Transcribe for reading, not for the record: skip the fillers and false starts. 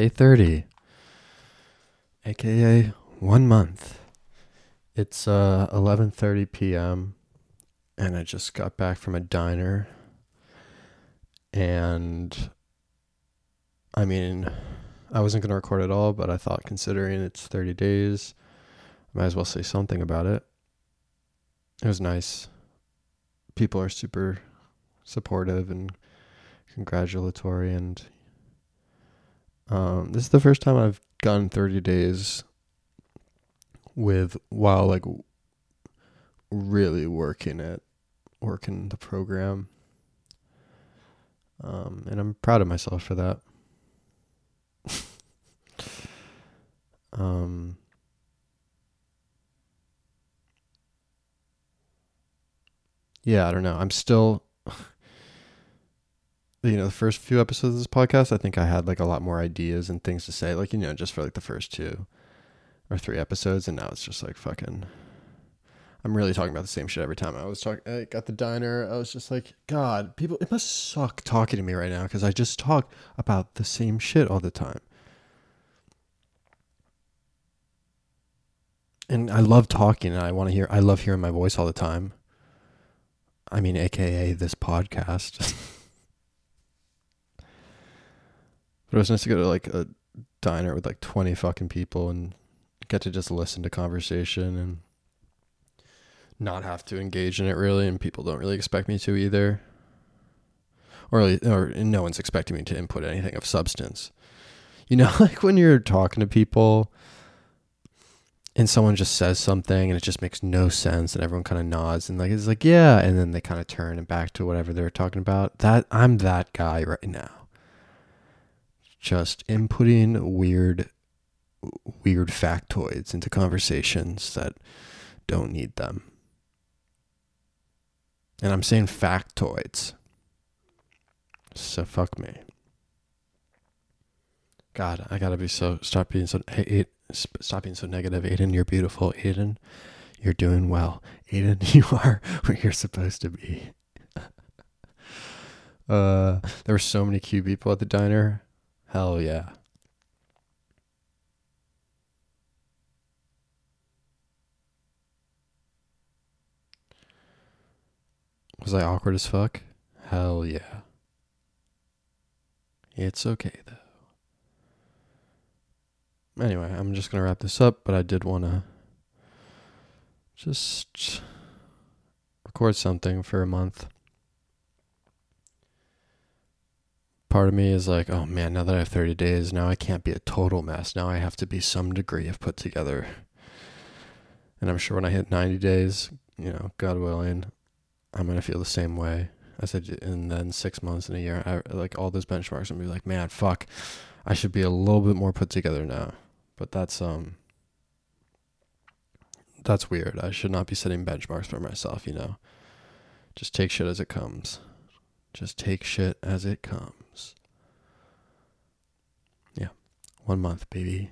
day 30, aka 1 month. It's 11:30 p.m. and I just got back from a diner, and I mean, I wasn't going to record at all, but I thought, considering it's 30 days, I might as well say something about it. It was nice. People are super supportive and congratulatory, and this is the first time I've gone 30 days with, while like really working the program, and I'm proud of myself for that. Yeah, I don't know. I'm still, the first few episodes of this podcast, I think I had like a lot more ideas and things to say, like, just for like the first 2 or 3 episodes. And now it's just like fucking, I'm really talking about the same shit every time. I was talking, I got the diner. I was just like, God, people, it must suck talking to me right now, 'cause I just talk about the same shit all the time. And I love talking, and I love hearing my voice all the time. I mean, AKA this podcast. But it was nice to go to like a diner with like 20 fucking people and get to just listen to conversation and not have to engage in it really. And people don't really expect me to either. Or no one's expecting me to input anything of substance. Like when you're talking to people and someone just says something and it just makes no sense and everyone kind of nods and like, it's like, yeah. And then they kind of turn and back to whatever they're talking about. That I'm that guy right now. Just inputting weird factoids into conversations that don't need them. And I'm saying factoids. So fuck me. God, I gotta stop being so negative. Aiden, you're beautiful. Aiden, you're doing well. Aiden, you are where you're supposed to be. There were so many cute people at the diner. Hell yeah. Was I awkward as fuck? Hell yeah. It's okay though. Anyway, I'm just going to wrap this up, but I did want to just record something for a month. Part of me is like, oh man, now that I have 30 days, now I can't be a total mess. Now I have to be some degree of put together. And I'm sure when I hit 90 days, God willing, I'm going to feel the same way as I did. And then 6 months and a year, like all those benchmarks, I'm going to be like, man, fuck, I should be a little bit more put together now. But that's weird. I should not be setting benchmarks for myself, Just take shit as it comes. Yeah. 1 month, baby.